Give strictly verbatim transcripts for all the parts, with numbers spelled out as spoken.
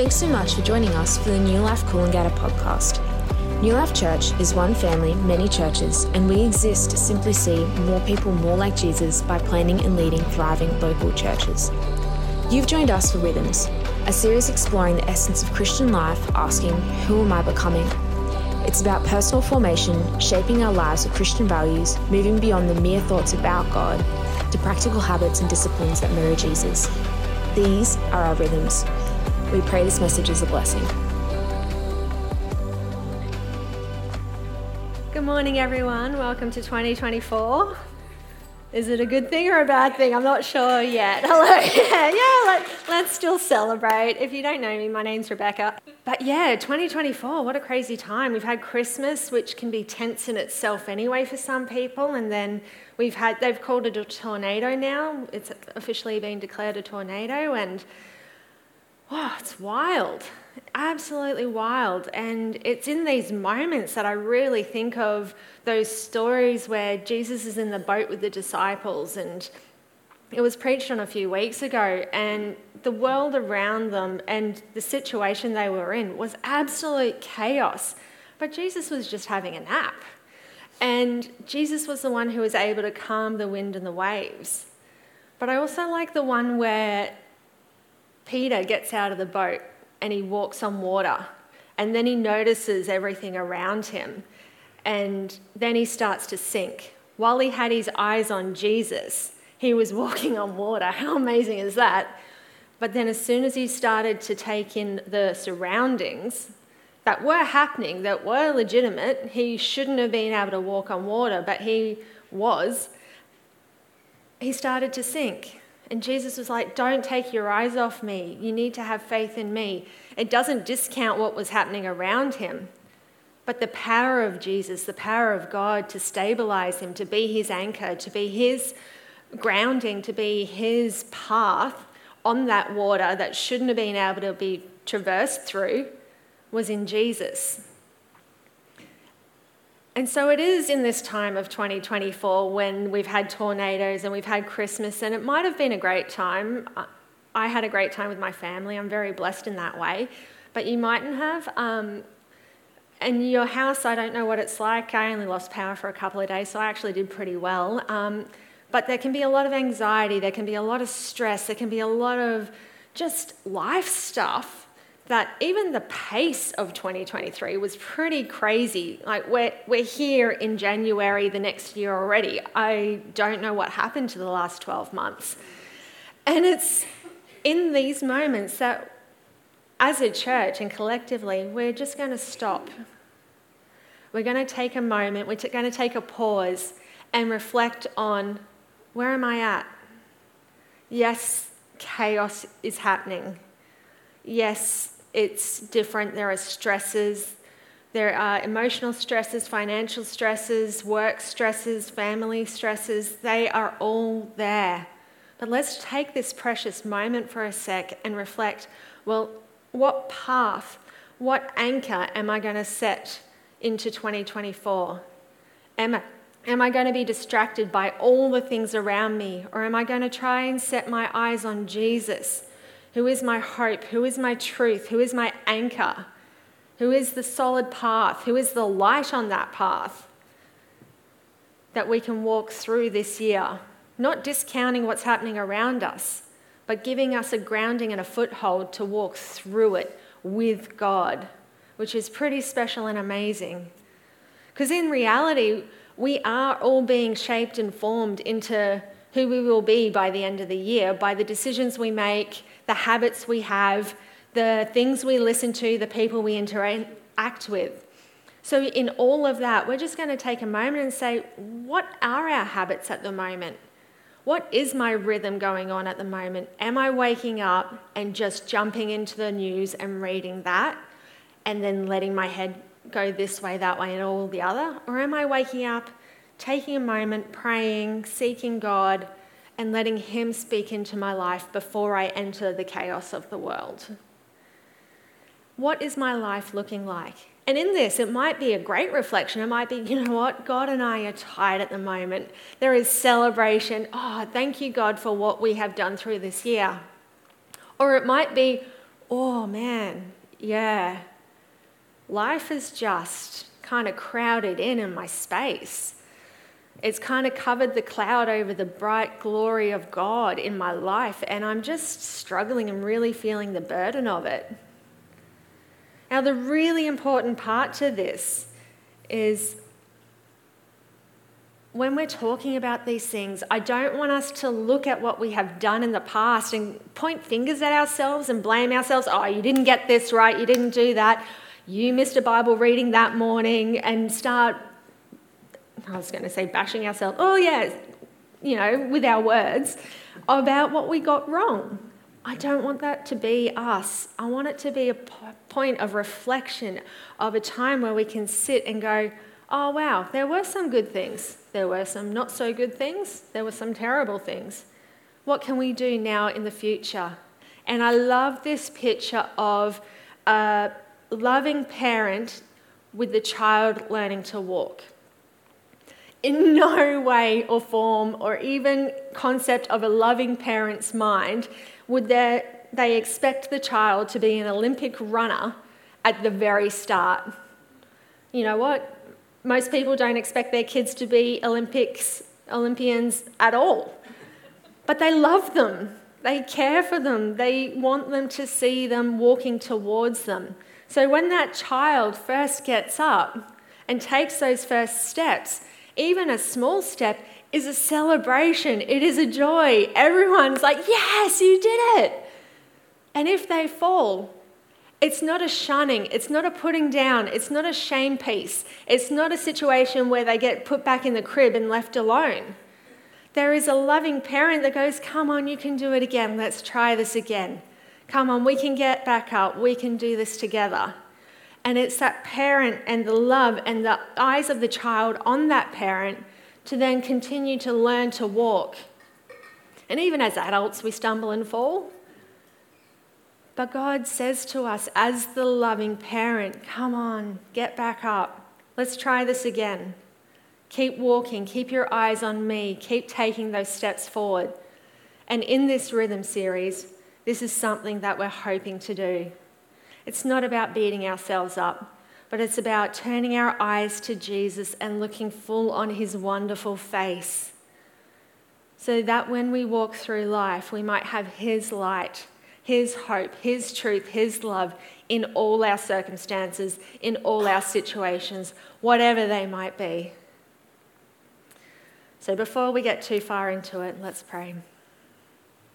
Thanks so much for joining us for the New Life Coolangatta podcast. New Life Church is one family, many churches, and we exist to simply see more people more like Jesus by planning and leading thriving local churches. You've joined us for Rhythms, a series exploring the essence of Christian life, asking, who am I becoming? It's about personal formation, shaping our lives with Christian values, moving beyond the mere thoughts about God to practical habits and disciplines that mirror Jesus. These are our rhythms. We pray this message is a blessing. Good morning, everyone. Welcome to twenty twenty-four. Is it a good thing or a bad thing? I'm not sure yet. Hello. Yeah, yeah let, let's still celebrate. If you don't know me, my name's Rebecca. But yeah, twenty twenty-four, what a crazy time. We've had Christmas, which can be tense in itself anyway for some people. And then we've had, they've called it a tornado now. It's officially been declared a tornado. And oh, it's wild. Absolutely wild. And it's in these moments that I really think of those stories where Jesus is in the boat with the disciples, and it was preached on a few weeks ago, and the world around them and the situation they were in was absolute chaos. But Jesus was just having a nap, and Jesus was the one who was able to calm the wind and the waves. But I also like the one where Peter gets out of the boat and he walks on water, and then he notices everything around him, and then he starts to sink. While he had his eyes on Jesus, he was walking on water. How amazing is that? But then as soon as he started to take in the surroundings that were happening, that were legitimate, he shouldn't have been able to walk on water, but he was, he started to sink. And Jesus was like, don't take your eyes off me. You need to have faith in me. It doesn't discount what was happening around him, but the power of Jesus, the power of God to stabilize him, to be his anchor, to be his grounding, to be his path on that water that shouldn't have been able to be traversed through, was in Jesus. And so it is in this time of twenty twenty-four when we've had tornadoes and we've had Christmas, and it might have been a great time. I had a great time with my family. I'm very blessed in that way. But you mightn't have. Um, and your house, I don't know what it's like. I only lost power for a couple of days, so I actually did pretty well. Um, but there can be a lot of anxiety. There can be a lot of stress. There can be a lot of just life stuff. That even the pace of twenty twenty-three was pretty crazy. Like we're, we're here in January the next year already. I don't know what happened to the last twelve months. And it's in these moments that as a church and collectively, we're just going to stop. We're going to take a moment. We're going to take a pause and reflect on, where am I at? Yes, chaos is happening. Yes, it's different. There are stresses. There are emotional stresses, financial stresses, work stresses, family stresses. They are all there. But let's take this precious moment for a sec and reflect, well, what path, what anchor am I going to set into twenty twenty-four? Am I, am I going to be distracted by all the things around me? Or am I going to try and set my eyes on Jesus? Who is my hope? Who is my truth? Who is my anchor? Who is the solid path? Who is the light on that path that we can walk through this year? Not discounting what's happening around us, but giving us a grounding and a foothold to walk through it with God, which is pretty special and amazing. Because in reality, we are all being shaped and formed into who we will be by the end of the year, by the decisions we make, the habits we have, the things we listen to, the people we interact with. So in all of that, we're just going to take a moment and say, what are our habits at the moment? What is my rhythm going on at the moment? Am I waking up and just jumping into the news and reading that and then letting my head go this way, that way, and all the other? Or am I waking up, taking a moment, praying, seeking God, and letting him speak into my life before I enter the chaos of the world? What is my life looking like? And in this, it might be a great reflection. It might be, you know what? God and I are tired at the moment. There is celebration. Oh, thank you, God, for what we have done through this year. Or it might be, oh man, yeah, life is just kind of crowded in in my space. It's kind of covered the cloud over the bright glory of God in my life, and I'm just struggling and really feeling the burden of it. Now, the really important part to this is when we're talking about these things, I don't want us to look at what we have done in the past and point fingers at ourselves and blame ourselves. Oh, you didn't get this right, you didn't do that, you missed a Bible reading that morning, and start, I was going to say bashing ourselves, oh yeah, you know, with our words about what we got wrong. I don't want that to be us. I want it to be a point of reflection, of a time where we can sit and go, oh wow, there were some good things. There were some not so good things. There were some terrible things. What can we do now in the future? And I love this picture of a loving parent with the child learning to walk. In no way or form or even concept of a loving parent's mind would they expect the child to be an Olympic runner at the very start. You know what? Most people don't expect their kids to be Olympics, Olympians at all. But they love them. They care for them. They want them to see them walking towards them. So when that child first gets up and takes those first steps, even a small step is a celebration. It is a joy. Everyone's like, yes, you did it. And if they fall, it's not a shunning, it's not a putting down, it's not a shame piece, it's not a situation where they get put back in the crib and left alone. There is a loving parent that goes, come on, you can do it again, let's try this again. Come on, we can get back up, we can do this together. And it's that parent and the love and the eyes of the child on that parent to then continue to learn to walk. And even as adults, we stumble and fall. But God says to us as the loving parent, come on, get back up. Let's try this again. Keep walking. Keep your eyes on me. Keep taking those steps forward. And in this rhythm series, this is something that we're hoping to do. It's not about beating ourselves up, but it's about turning our eyes to Jesus and looking full on his wonderful face, so that when we walk through life, we might have his light, his hope, his truth, his love in all our circumstances, in all our situations, whatever they might be. So before we get too far into it, let's pray.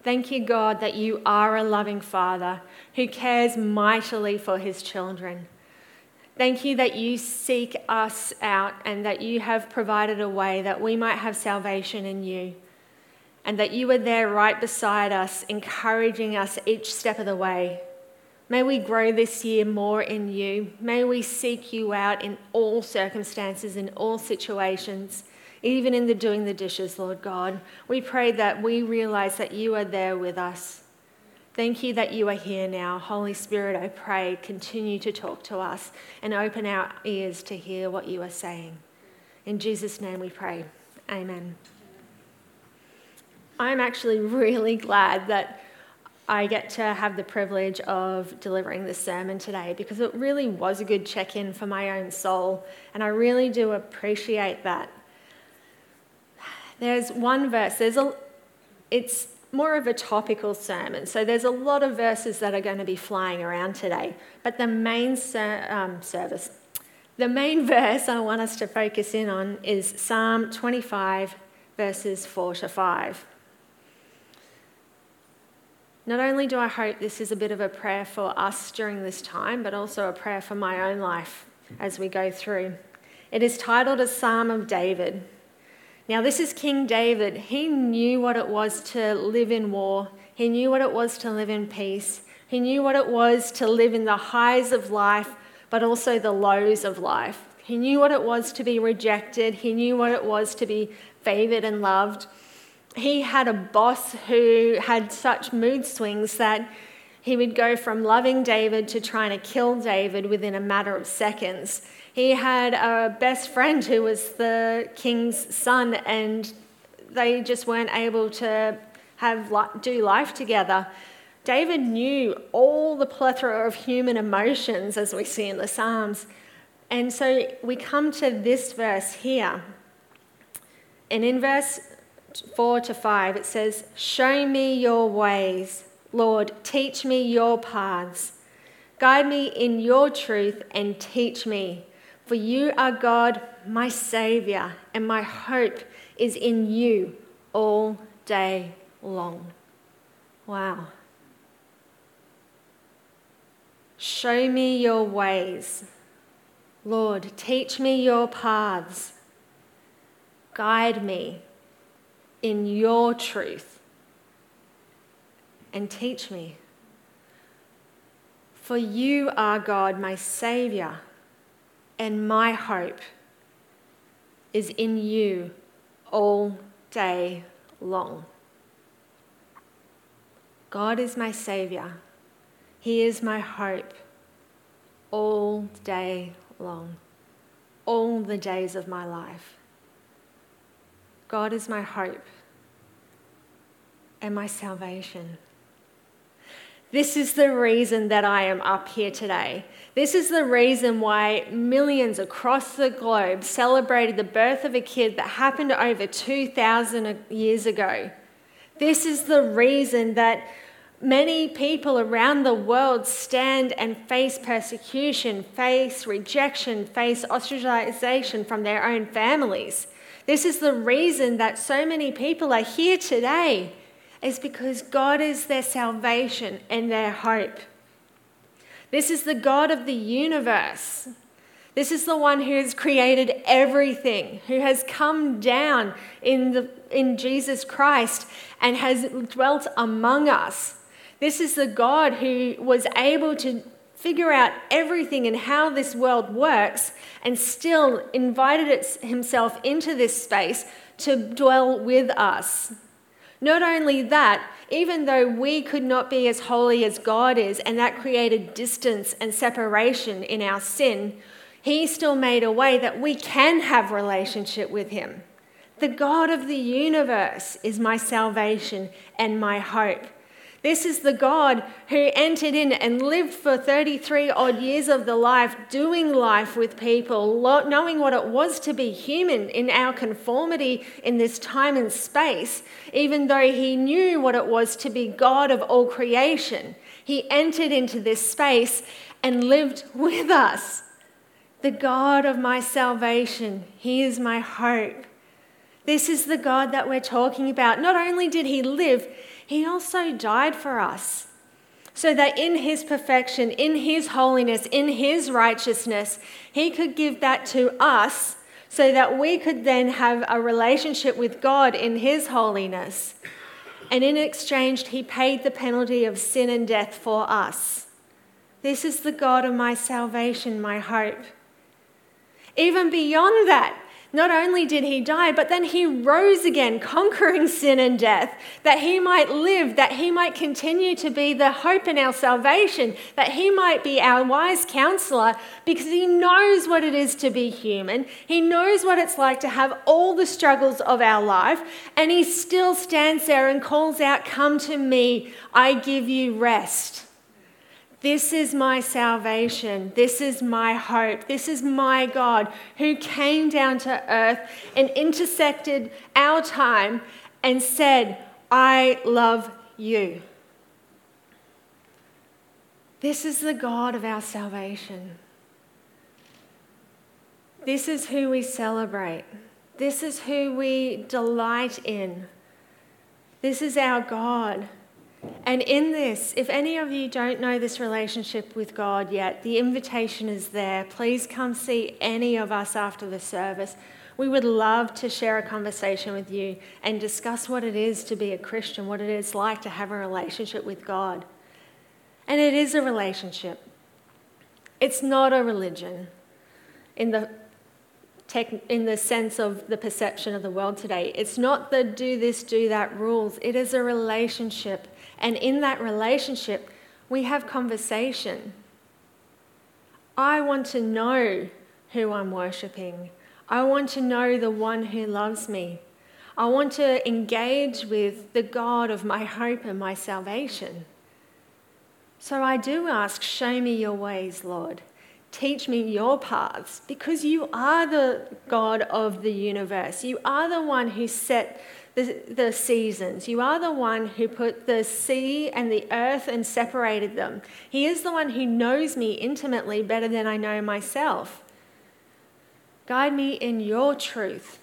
Thank you, God, that you are a loving Father who cares mightily for his children. Thank you that you seek us out and that you have provided a way that we might have salvation in you, and that you were there right beside us, encouraging us each step of the way. May we grow this year more in you. May we seek you out in all circumstances, in all situations, even in the doing the dishes, Lord God. We pray that we realize that you are there with us. Thank you that you are here now. Holy Spirit, I pray, continue to talk to us and open our ears to hear what you are saying. In Jesus' name we pray. Amen. I'm actually really glad that I get to have the privilege of delivering this sermon today, because it really was a good check-in for my own soul, and I really do appreciate that. There's one verse, there's a, it's more of a topical sermon, so there's a lot of verses that are going to be flying around today, but the main ser- um, service, the main verse I want us to focus in on is Psalm twenty-five, verses four to five. Not only do I hope this is a bit of a prayer for us during this time, but also a prayer for my own life as we go through. It is titled A Psalm of David. Now, this is King David. He knew what it was to live in war. He knew what it was to live in peace. He knew what it was to live in the highs of life, but also the lows of life. He knew what it was to be rejected. He knew what it was to be favoured and loved. He had a boss who had such mood swings that he would go from loving David to trying to kill David within a matter of seconds. He had a best friend who was the king's son, and they just weren't able to have do life together. David knew all the plethora of human emotions as we see in the Psalms. And so we come to this verse here. And in verse four to five, it says, "Show me your ways, Lord, teach me your paths. Guide me in your truth and teach me. For you are God, my Saviour, and my hope is in you all day long." Wow. Show me your ways. Lord, teach me your paths. Guide me in your truth and teach me. For you are God, my Saviour, and my hope is in you all day long. God is my Saviour. He is my hope all day long, all the days of my life. God is my hope and my salvation. This is the reason that I am up here today. This is the reason why millions across the globe celebrated the birth of a kid that happened over two thousand years ago. This is the reason that many people around the world stand and face persecution, face rejection, face ostracization from their own families. This is the reason that so many people are here today, is because God is their salvation and their hope. This is the God of the universe. This is the one who has created everything, who has come down in, the, in Jesus Christ and has dwelt among us. This is the God who was able to figure out everything and how this world works and still invited it, himself into this space to dwell with us. Not only that, even though we could not be as holy as God is, and that created distance and separation in our sin, He still made a way that we can have relationship with him. The God of the universe is my salvation and my hope. This is the God who entered in and lived for thirty-three odd years of the life, doing life with people, knowing what it was to be human in our conformity in this time and space, even though he knew what it was to be God of all creation. He entered into this space and lived with us. The God of my salvation, he is my hope. This is the God that we're talking about. Not only did he live, he also died for us, so that in his perfection, in his holiness, in his righteousness, he could give that to us so that we could then have a relationship with God in his holiness. And in exchange, he paid the penalty of sin and death for us. This is the God of my salvation, my hope. Even beyond that, not only did he die, but then he rose again, conquering sin and death, that he might live, that he might continue to be the hope in our salvation, that he might be our wise counselor, because he knows what it is to be human. He knows what it's like to have all the struggles of our life, and he still stands there and calls out, "Come to me, I give you rest." This is my salvation. This is my hope. This is my God who came down to earth and intersected our time and said, "I love you." This is the God of our salvation. This is who we celebrate. This is who we delight in. This is our God. And in this, if any of you don't know this relationship with God yet, the invitation is there. Please come see any of us after the service. We would love to share a conversation with you and discuss what it is to be a Christian, what it is like to have a relationship with God. And it is a relationship. It's not a religion in the tech, in the sense of the perception of the world today. It's not the do this, do that rules. It is a relationship. And in that relationship, we have conversation. I want to know who I'm worshipping. I want to know the one who loves me. I want to engage with the God of my hope and my salvation. So I do ask, show me your ways, Lord. Teach me your paths, because you are the God of the universe. You are the one who set the, the seasons. You are the one who put the sea and the earth and separated them. He is the one who knows me intimately better than I know myself. Guide me in your truth.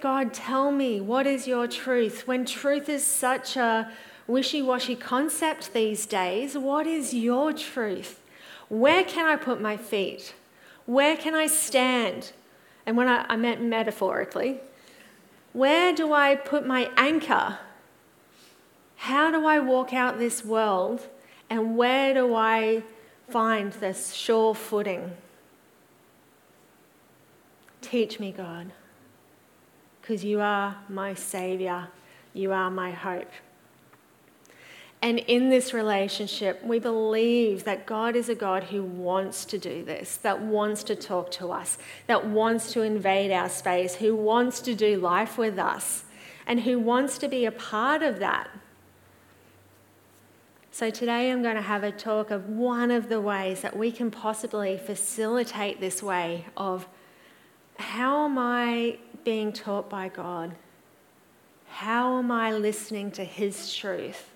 God, tell me, what is your truth? When truth is such a wishy-washy concept these days, what is your truth? Where can I put my feet? Where can I stand? And when I, I meant metaphorically, where do I put my anchor? How do I walk out this world? And where do I find this sure footing? Teach me, God, because you are my saviour. You are my hope. And in this relationship, we believe that God is a God who wants to do this, that wants to talk to us, that wants to invade our space, who wants to do life with us, and who wants to be a part of that. So today I'm going to have a talk of one of the ways that we can possibly facilitate this way of, how am I being taught by God? How am I listening to His truth?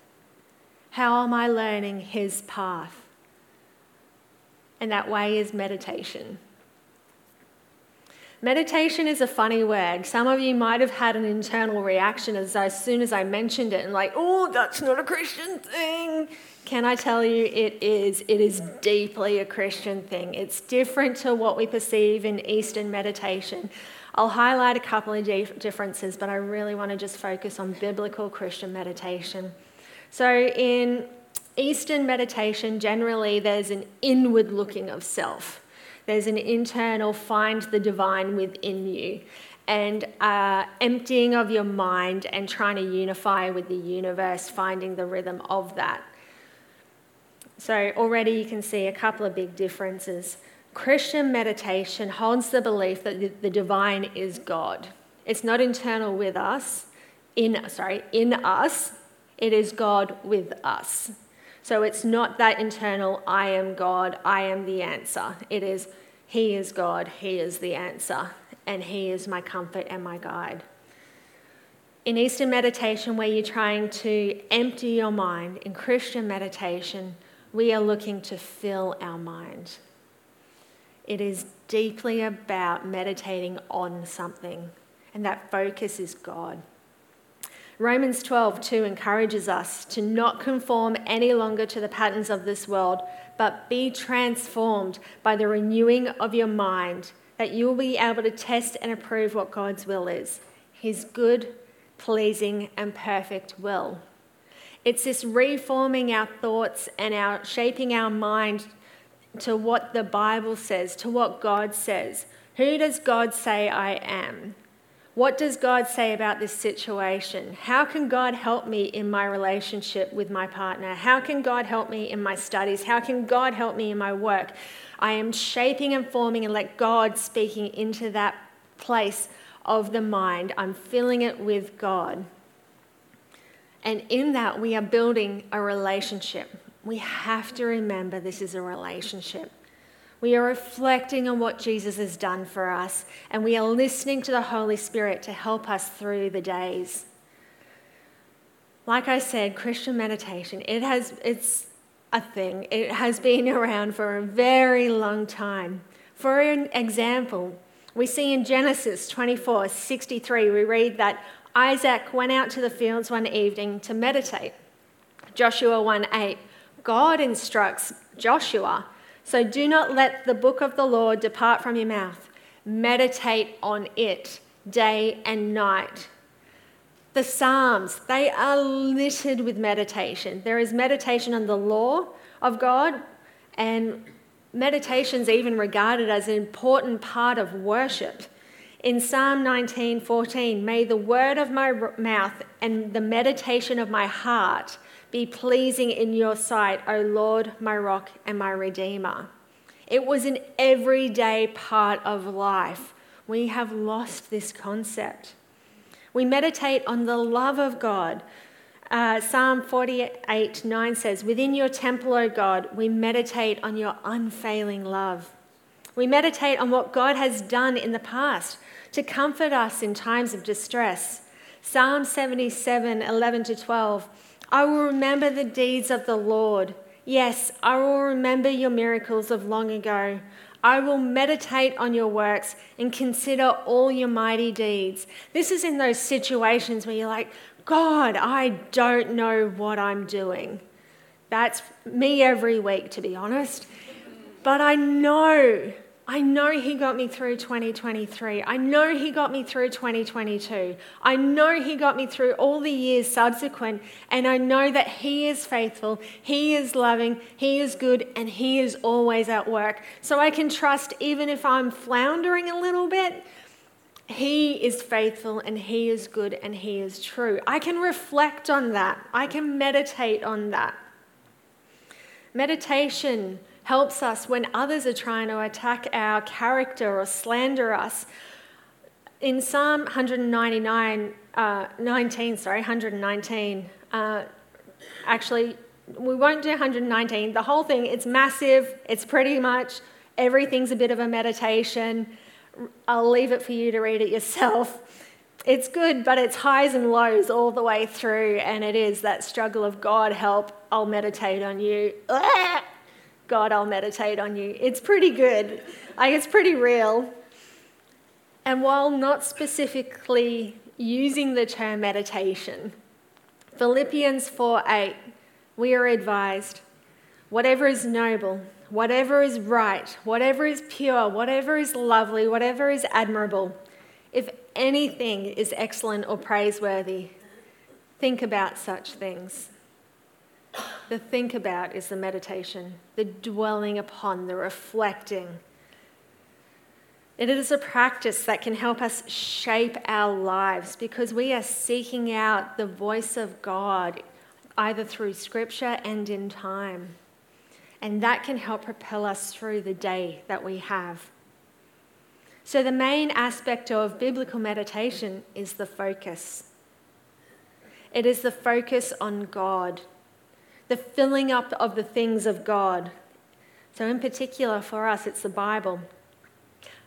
How am I learning His path? And that way is meditation. Meditation is a funny word. Some of you might have had an internal reaction as, as soon as I mentioned it and like, oh, that's not a Christian thing. Can I tell you it is? It is deeply a Christian thing. It's different to what we perceive in Eastern meditation. I'll highlight a couple of differences, but I really want to just focus on biblical Christian meditation. So in Eastern meditation, generally there's an inward looking of self. There's an internal find the divine within you and uh, emptying of your mind and trying to unify with the universe, finding the rhythm of that. So already you can see a couple of big differences. Christian meditation holds the belief that the, the divine is God. It's not internal with us, in sorry, in us. It is God with us. So it's not that internal, I am God, I am the answer. It is, He is God, He is the answer, and He is my comfort and my guide. In Eastern meditation, where you're trying to empty your mind, in Christian meditation, we are looking to fill our mind. It is deeply about meditating on something, and that focus is God. Romans twelve two encourages us to not conform any longer to the patterns of this world, but be transformed by the renewing of your mind, that you will be able to test and approve what God's will is, His good, pleasing and perfect will. It's this reforming our thoughts and our shaping our mind to what the Bible says, to what God says. Who does God say I am? What does God say about this situation? How can God help me in my relationship with my partner? How can God help me in my studies? How can God help me in my work? I am shaping and forming and let God speaking into that place of the mind. I'm filling it with God. And in that, we are building a relationship. We have to remember this is a relationship. We are reflecting on what Jesus has done for us, and we are listening to the Holy Spirit to help us through the days. Like I said, Christian meditation, it has, it's a thing. It has been around for a very long time. For an example, we see in Genesis twenty-four sixty-three, we read that Isaac went out to the fields one evening to meditate. Joshua one eight, God instructs Joshua, so do not let the book of the law depart from your mouth. Meditate on it day and night. The Psalms, they are littered with meditation. There is meditation on the law of God, and meditation's even regarded as an important part of worship. In Psalm nineteen fourteen, may the word of my mouth and the meditation of my heart be pleasing in your sight, O Lord, my rock and my redeemer. It was an everyday part of life. We have lost this concept. We meditate on the love of God Uh, Psalm forty-eight nine says, "Within your temple, O God, we meditate on your unfailing love." We meditate on what God has done in the past to comfort us in times of distress. Psalm seventy-seven eleven to twelve, "I will remember the deeds of the Lord. Yes, I will remember your miracles of long ago. I will meditate on your works and consider all your mighty deeds." This is in those situations where you're like, God, I don't know what I'm doing. That's me every week, to be honest. But I know, I know he got me through twenty twenty-three. I know he got me through twenty twenty-two. I know he got me through all the years subsequent. And I know that he is faithful, he is loving, he is good, and he is always at work. So I can trust, even if I'm floundering a little bit, he is faithful and he is good and he is true. I can reflect on that. I can meditate on that. Meditation helps us when others are trying to attack our character or slander us. In Psalm one ninety-nine, uh, nineteen, sorry, one nineteen, uh, actually, we won't do one nineteen. The whole thing, it's massive. It's pretty much everything's a bit of a meditation. I'll leave it for you to read it yourself. It's good, but it's highs and lows all the way through, and it is that struggle of, God, help, I'll meditate on you. Ah! God, I'll meditate on you. It's pretty good. Like, it's pretty real. And while not specifically using the term meditation, Philippians four eight, we are advised, whatever is noble, whatever is right, whatever is pure, whatever is lovely, whatever is admirable, if anything is excellent or praiseworthy, think about such things. The think about is the meditation, the dwelling upon, the reflecting. It is a practice that can help us shape our lives because we are seeking out the voice of God either through scripture and in time. And that can help propel us through the day that we have. So the main aspect of biblical meditation is the focus. It is the focus on God, the filling up of the things of God. So in particular for us, it's the Bible.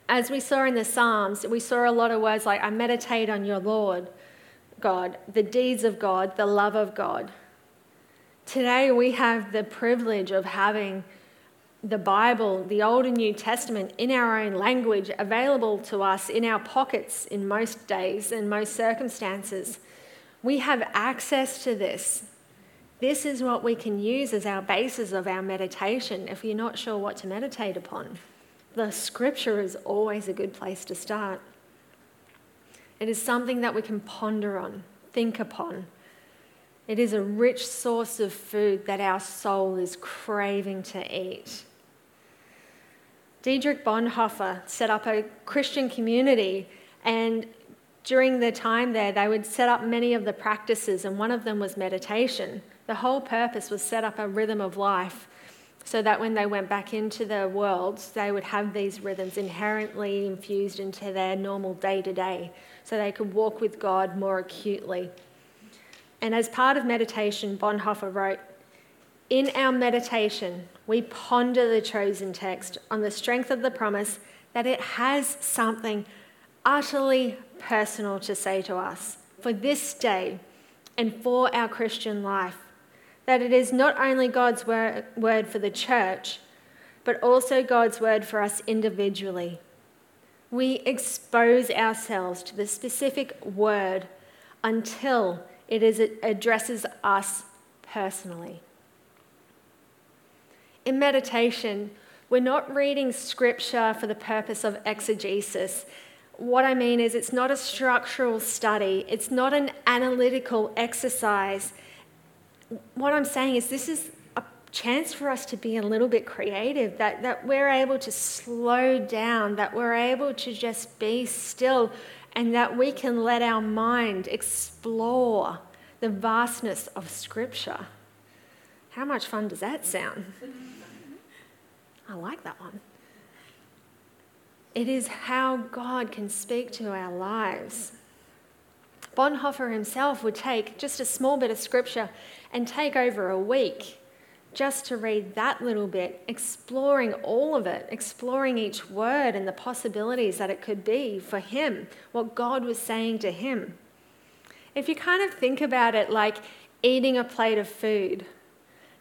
As we saw in the Psalms, we saw a lot of words like, I meditate on your Lord, God, the deeds of God, the love of God. Today we have the privilege of having the Bible, the Old and New Testament, in our own language, available to us in our pockets in most days and most circumstances. We have access to this. This is what we can use as our basis of our meditation if you're not sure what to meditate upon. The scripture is always a good place to start. It is something that we can ponder on, think upon. It is a rich source of food that our soul is craving to eat. Dietrich Bonhoeffer set up a Christian community, and during the time there, they would set up many of the practices, and one of them was meditation. The whole purpose was set up a rhythm of life so that when they went back into the world, they would have these rhythms inherently infused into their normal day-to-day so they could walk with God more acutely. And as part of meditation, Bonhoeffer wrote, "In our meditation, we ponder the chosen text on the strength of the promise that it has something utterly personal to say to us for this day and for our Christian life, that it is not only God's wor- word for the church, but also God's word for us individually. We expose ourselves to the specific word until It is, it addresses us personally." In meditation, we're not reading scripture for the purpose of exegesis. What I mean is it's not a structural study. It's not an analytical exercise. What I'm saying is this is a chance for us to be a little bit creative, that, that we're able to slow down, that we're able to just be still, and that we can let our mind explore the vastness of Scripture. How much fun does that sound? I like that one. It is how God can speak to our lives. Bonhoeffer himself would take just a small bit of scripture and take over a week just to read that little bit, exploring all of it, exploring each word and the possibilities that it could be for him, what God was saying to him. If you kind of think about it like eating a plate of food.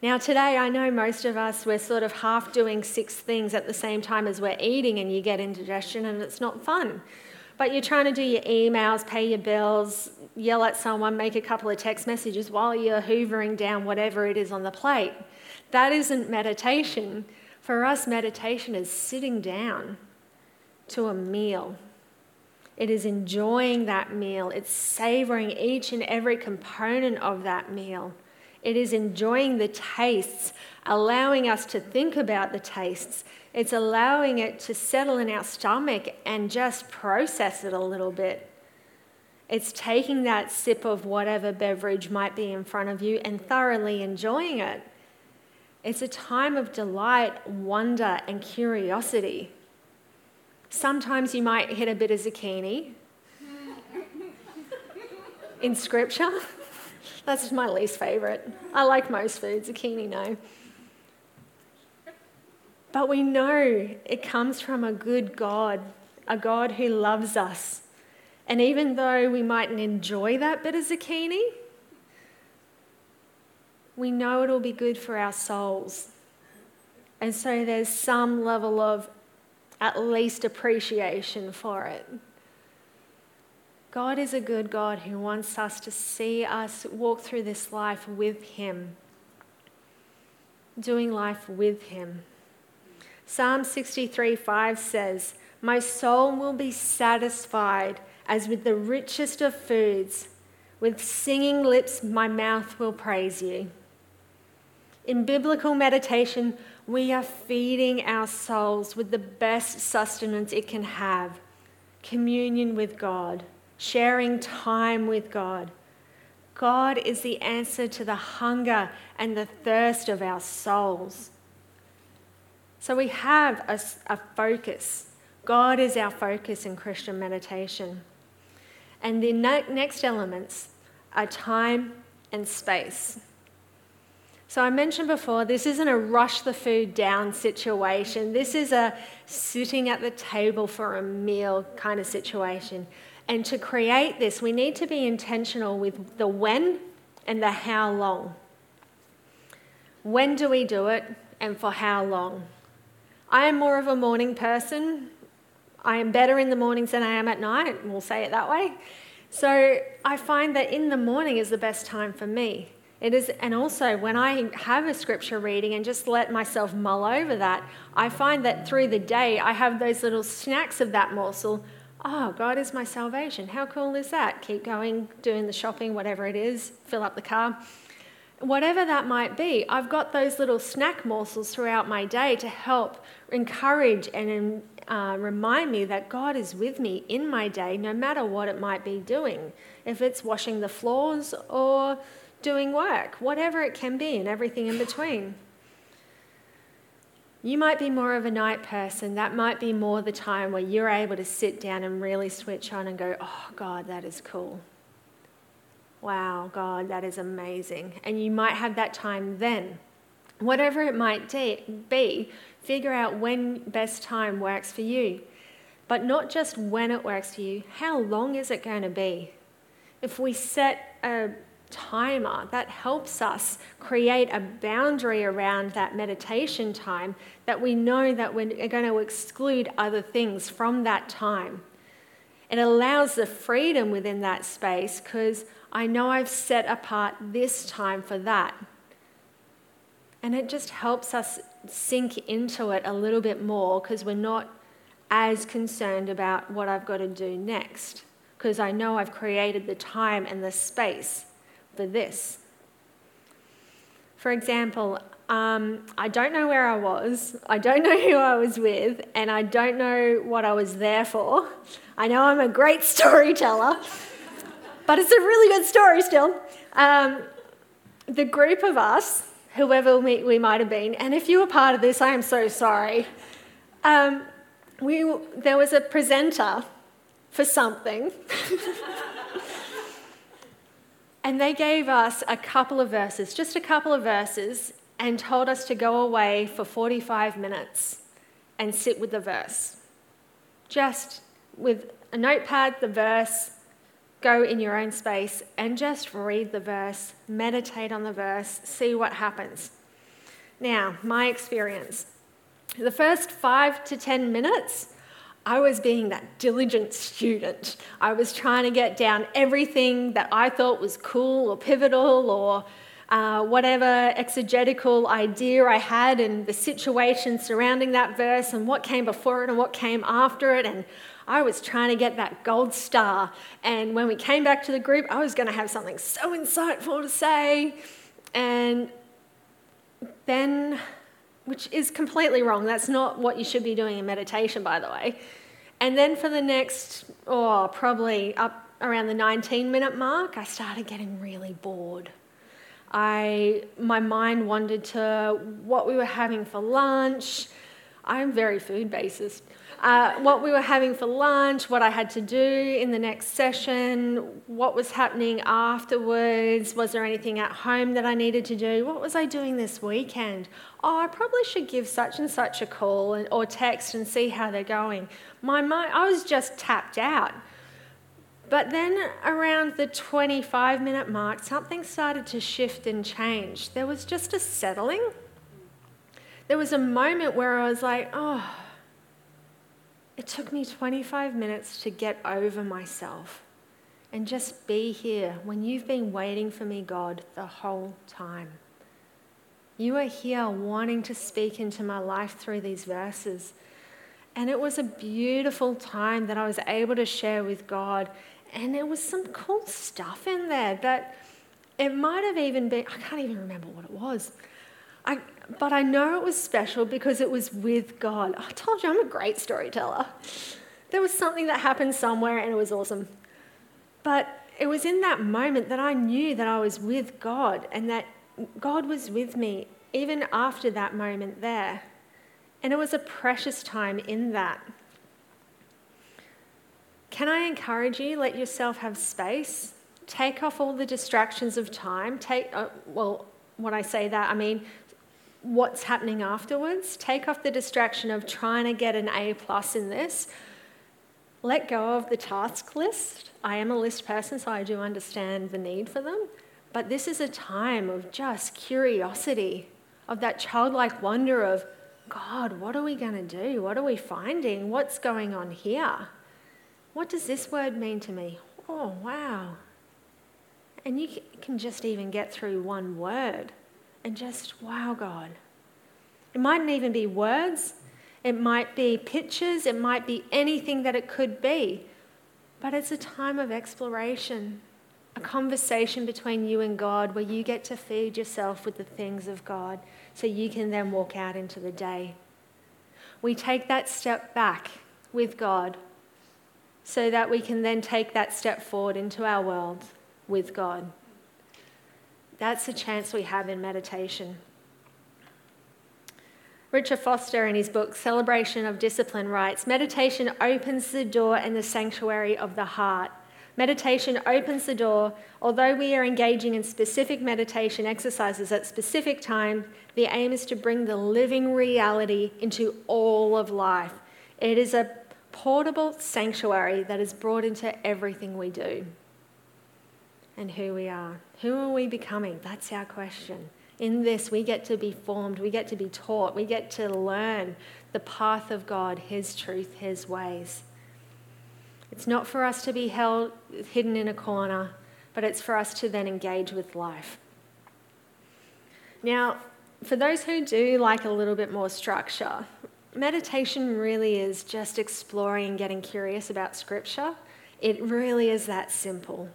Now today, I know most of us, we're sort of half doing six things at the same time as we're eating, and you get indigestion and it's not fun. But you're trying to do your emails, pay your bills, yell at someone, make a couple of text messages while you're hoovering down whatever it is on the plate. That isn't meditation. For us, meditation is sitting down to a meal. It is enjoying that meal. It's savoring each and every component of that meal. It is enjoying the tastes, allowing us to think about the tastes. It's allowing it to settle in our stomach and just process it a little bit. It's taking that sip of whatever beverage might be in front of you and thoroughly enjoying it. It's a time of delight, wonder, and curiosity. Sometimes you might hit a bit of zucchini in scripture. That's my least favourite. I like most foods, zucchini no. But we know it comes from a good God, a God who loves us. And even though we mightn't enjoy that bit of zucchini, we know it'll be good for our souls. And so there's some level of at least appreciation for it. God is a good God who wants us to see us walk through this life with him, doing life with him. Psalm sixty-three five says, "My soul will be satisfied as with the richest of foods. With singing lips, my mouth will praise you." In biblical meditation, we are feeding our souls with the best sustenance it can have, communion with God, sharing time with God. God is the answer to the hunger and the thirst of our souls. So we have a, a focus. God is our focus in Christian meditation. And the ne- next elements are time and space. So I mentioned before, this isn't a rush the food down situation. This is a sitting at the table for a meal kind of situation. And to create this, we need to be intentional with the when and the how long. When do we do it and for how long? I am more of a morning person. I am better in the mornings than I am at night, we'll say it that way. So I find that in the morning is the best time for me. It is, and also when I have a scripture reading and just let myself mull over that, I find that through the day I have those little snacks of that morsel. Oh, God is my salvation. How cool is that? Keep going, doing the shopping, whatever it is, fill up the car. Whatever that might be, I've got those little snack morsels throughout my day to help encourage and uh, remind me that God is with me in my day, no matter what it might be doing. If it's washing the floors or doing work, whatever it can be, and everything in between. You might be more of a night person. That might be more the time where you're able to sit down and really switch on and go, oh, God, that is cool. Wow, God, that is amazing. And you might have that time then. Whatever it might be, figure out when best time works for you. But not just when it works for you, how long is it going to be? If we set a timer, that helps us create a boundary around that meditation time, that we know that we're going to exclude other things from that time. It allows the freedom within that space because I know I've set apart this time for that. And it just helps us sink into it a little bit more because we're not as concerned about what I've got to do next because I know I've created the time and the space for this. For example, um, I don't know where I was, I don't know who I was with, and I don't know what I was there for. I know I'm a great storyteller, but it's a really good story still. Um, the group of us, whoever we, we might have been, and if you were part of this, I am so sorry. Um, we there was a presenter for something. And they gave us a couple of verses, just a couple of verses, and told us to go away for forty-five minutes and sit with the verse. Just with a notepad, the verse, go in your own space and just read the verse, meditate on the verse, see what happens. Now, my experience. The first five to ten minutes, I was being that diligent student. I was trying to get down everything that I thought was cool or pivotal or uh, whatever exegetical idea I had and the situation surrounding that verse and what came before it and what came after it. And I was trying to get that gold star. And when we came back to the group, I was going to have something so insightful to say. And then... which is completely wrong. That's not what you should be doing in meditation, by the way. And then for the next, oh, probably up around the nineteen-minute mark, I started getting really bored. I, my mind wandered to what we were having for lunch. I'm very food based. Uh, what we were having for lunch, what I had to do in the next session, what was happening afterwards, was there anything at home that I needed to do? What was I doing this weekend? Oh, I probably should give such and such a call and, or text and see how they're going. My mind, I was just tapped out. But then around the twenty-five minute mark, something started to shift and change. There was just a settling. There was a moment where I was like, oh, it took me twenty-five minutes to get over myself and just be here when you've been waiting for me, God, the whole time. You are here wanting to speak into my life through these verses. And it was a beautiful time that I was able to share with God. And there was some cool stuff in there that it might have even been, I can't even remember what it was. I, but I know it was special because it was with God. I told you I'm a great storyteller. There was something that happened somewhere and it was awesome. But it was in that moment that I knew that I was with God and that God was with me even after that moment there. And it was a precious time in that. Can I encourage you, let yourself have space. Take off all the distractions of time. Take, uh, well, when I say that, I mean, what's happening afterwards? Take off the distraction of trying to get an A plus in this. Let go of the task list. I am a list person, so I do understand the need for them. But this is a time of just curiosity, of that childlike wonder of, God, what are we going to do? What are we finding? What's going on here? What does this word mean to me? Oh, wow. And you can just even get through one word and just, wow, God. It mightn't even be words. It might be pictures. It might be anything that it could be. But it's a time of exploration, a conversation between you and God where you get to feed yourself with the things of God so you can then walk out into the day. We take that step back with God so that we can then take that step forward into our world with God. That's the chance we have in meditation. Richard Foster in his book, Celebration of Discipline, writes, meditation opens the door and the sanctuary of the heart. Meditation opens the door. Although we are engaging in specific meditation exercises at specific times, the aim is to bring the living reality into all of life. It is a portable sanctuary that is brought into everything we do. And who we are. Who are we becoming? That's our question. In this, we get to be formed, we get to be taught, we get to learn the path of God, His truth, His ways. It's not for us to be held hidden in a corner, but it's for us to then engage with life. Now, for those who do like a little bit more structure, meditation really is just exploring, getting curious about Scripture. It really is that simple.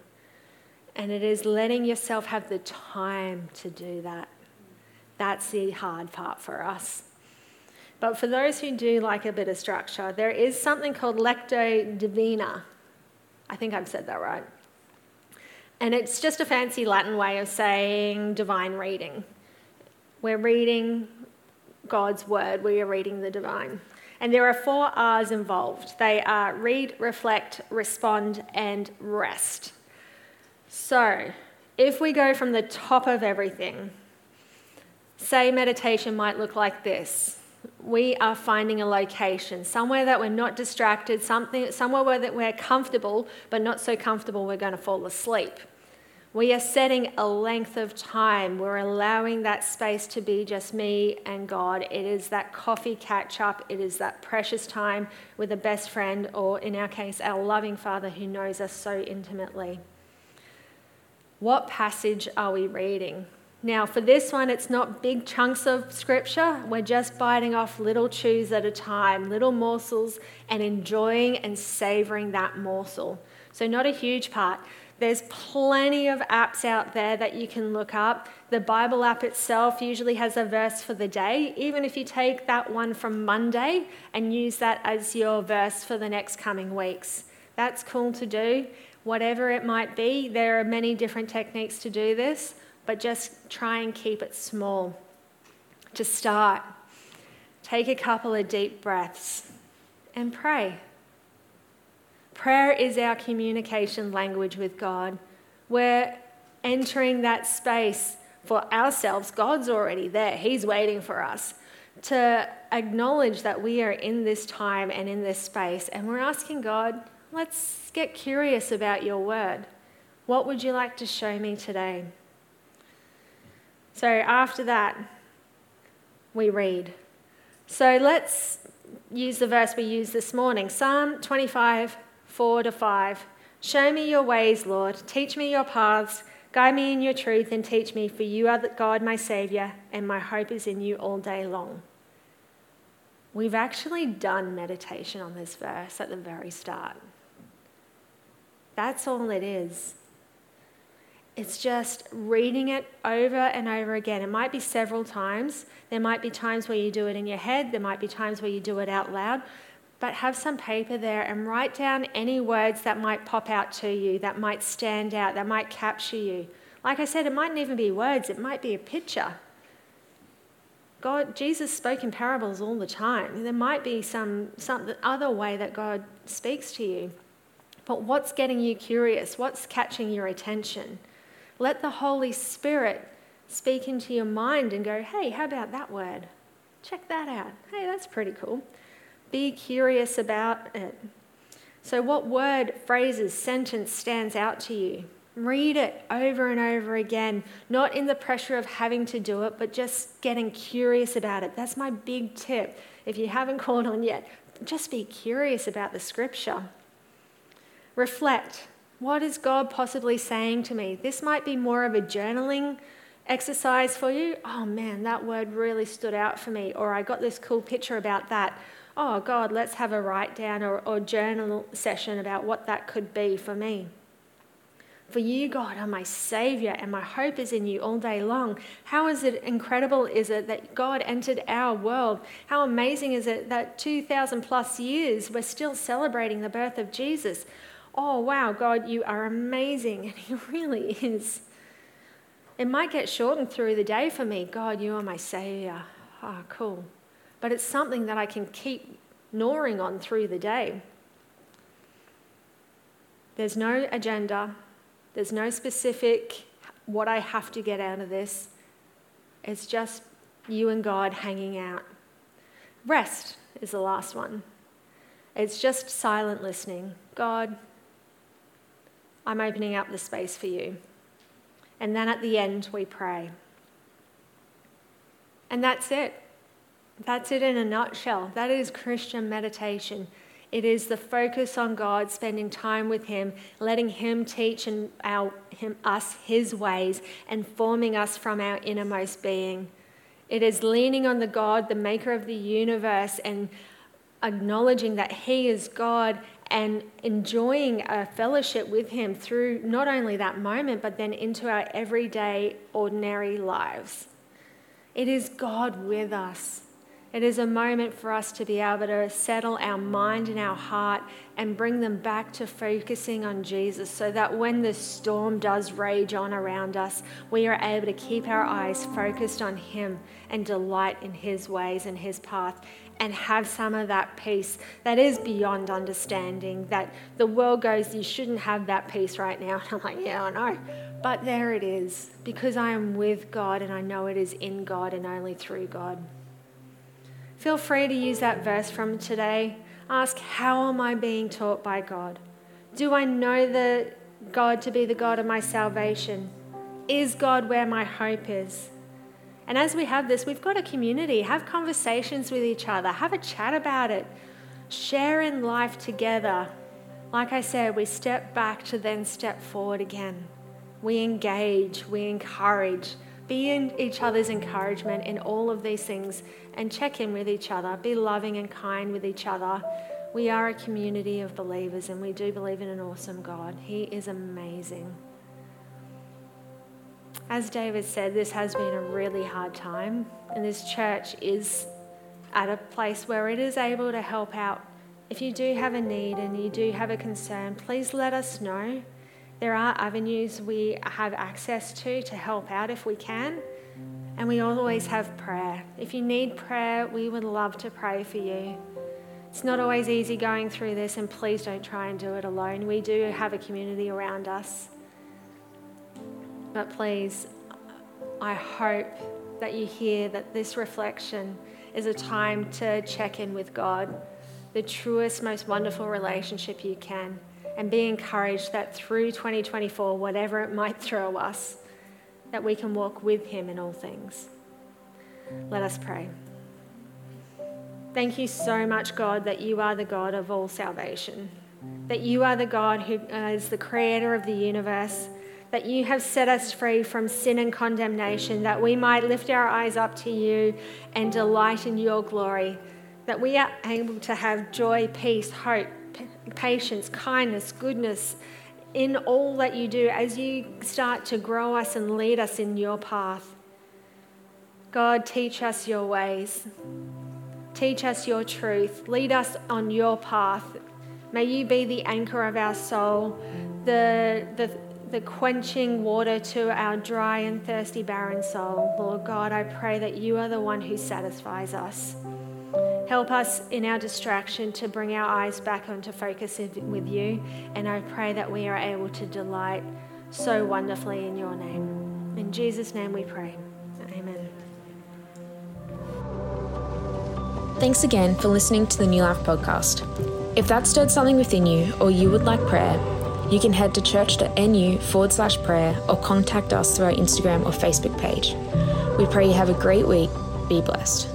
And it is letting yourself have the time to do that. That's the hard part for us. But for those who do like a bit of structure, there is something called Lectio Divina. I think I've said that right. And it's just a fancy Latin way of saying divine reading. We're reading God's word. We are reading the divine. And there are four R's involved. They are read, reflect, respond, and rest. So If we go from the top of everything, say meditation might look like this. We are finding a location, somewhere that we're not distracted, something, somewhere where that we're comfortable, but not so comfortable we're going to fall asleep. We are setting a length of time. We're allowing that space to be just me and God. It is that coffee catch-up. It is that precious time with a best friend, or in our case, our loving Father who knows us so intimately. What passage are we reading? Now, for this one, it's not big chunks of scripture. We're just biting off little chews at a time, little morsels, and enjoying and savouring that morsel. So not a huge part. There's plenty of apps out there that you can look up. The Bible app itself usually has a verse for the day. Even if you take that one from Monday and use that as your verse for the next coming weeks, that's cool to do. Whatever it might be, there are many different techniques to do this. But just try and keep it small. To start, take a couple of deep breaths and pray. Prayer is our communication language with God. We're entering that space for ourselves. God's already there. He's waiting for us to acknowledge that we are in this time and in this space. And we're asking God, let's get curious about your word. What would you like to show me today? So after that, we read. So let's use the verse we used this morning, Psalm twenty-five, four to five. Show me your ways, Lord. Teach me your paths. Guide me in your truth and teach me, for you are God, my Saviour, and my hope is in you all day long. We've actually done meditation on this verse at the very start. That's all it is. It's just reading it over and over again. It might be several times. There might be times where you do it in your head. There might be times where you do it out loud. But have some paper there and write down any words that might pop out to you, that might stand out, that might capture you. Like I said, it mightn't even be words. It might be a picture. God, Jesus spoke in parables all the time. There might be some, some other way that God speaks to you. But what's getting you curious? What's catching your attention? Let the Holy Spirit speak into your mind and go, hey, how about that word? Check that out. Hey, that's pretty cool. Be curious about it. So what word, phrases, sentence stands out to you? Read it over and over again, not in the pressure of having to do it, but just getting curious about it. That's my big tip. If you haven't caught on yet, just be curious about the scripture. Reflect. What is God possibly saying to me? This might be more of a journaling exercise for you. Oh man, that word really stood out for me. Or I got this cool picture about that. Oh God, let's have a write down or, or journal session about what that could be for me. For you, God, are my Saviour and my hope is in you all day long. How is it incredible is it that God entered our world? How amazing is it that two thousand plus years we're still celebrating the birth of Jesus? Oh, wow, God, you are amazing. And he really is. It might get shortened through the day for me. God, you are my Saviour. Ah, oh, cool. But it's something that I can keep gnawing on through the day. There's no agenda. There's no specific what I have to get out of this. It's just you and God hanging out. Rest is the last one. It's just silent listening. God, I'm opening up the space for you. And then at the end, we pray. And that's it. That's it in a nutshell. That is Christian meditation. It is the focus on God, spending time with him, letting him teach and our, him, us his ways and forming us from our innermost being. It is leaning on the God, the maker of the universe, and acknowledging that he is God and enjoying a fellowship with him through not only that moment, but then into our everyday, ordinary lives. It is God with us. It is a moment for us to be able to settle our mind and our heart and bring them back to focusing on Jesus, so that when the storm does rage on around us, we are able to keep our eyes focused on him and delight in his ways and his path, and have some of that peace that is beyond understanding, that the world goes, you shouldn't have that peace right now. And I'm like, yeah, I know. But there it is, because I am with God and I know it is in God and only through God. Feel free to use that verse from today. Ask, how am I being taught by God? Do I know the God to be the God of my salvation? Is God where my hope is? And as we have this, we've got a community. Have conversations with each other. Have a chat about it. Share in life together. Like I said, we step back to then step forward again. We engage. We encourage. Be in each other's encouragement in all of these things, and check in with each other. Be loving and kind with each other. We are a community of believers, and we do believe in an awesome God. He is amazing. As David said, this has been a really hard time, and this church is at a place where it is able to help out. If you do have a need and you do have a concern, please let us know. There are avenues we have access to to help out if we can, and we always have prayer. If you need prayer, we would love to pray for you. It's not always easy going through this, and please don't try and do it alone. We do have a community around us. But please, I hope that you hear that this reflection is a time to check in with God, the truest, most wonderful relationship you can, and be encouraged that through twenty twenty-four, whatever it might throw us, that we can walk with him in all things. Let us pray. Thank you so much, God, that you are the God of all salvation, that you are the God who is the creator of the universe, that you have set us free from sin and condemnation, that we might lift our eyes up to you and delight in your glory, that we are able to have joy, peace, hope, patience, kindness, goodness in all that you do as you start to grow us and lead us in your path. God, teach us your ways. Teach us your truth. Lead us on your path. May you be the anchor of our soul, the the the quenching water to our dry and thirsty barren soul. Lord God, I pray that you are the one who satisfies us. Help us in our distraction to bring our eyes back onto focus with you, and I pray that we are able to delight so wonderfully in your name. In Jesus' name we pray. Amen. Thanks again for listening to the New Life Podcast. If that stirred something within you, or you would like prayer, you can head to church.nu forward slash prayer or contact us through our Instagram or Facebook page. We pray you have a great week. Be blessed.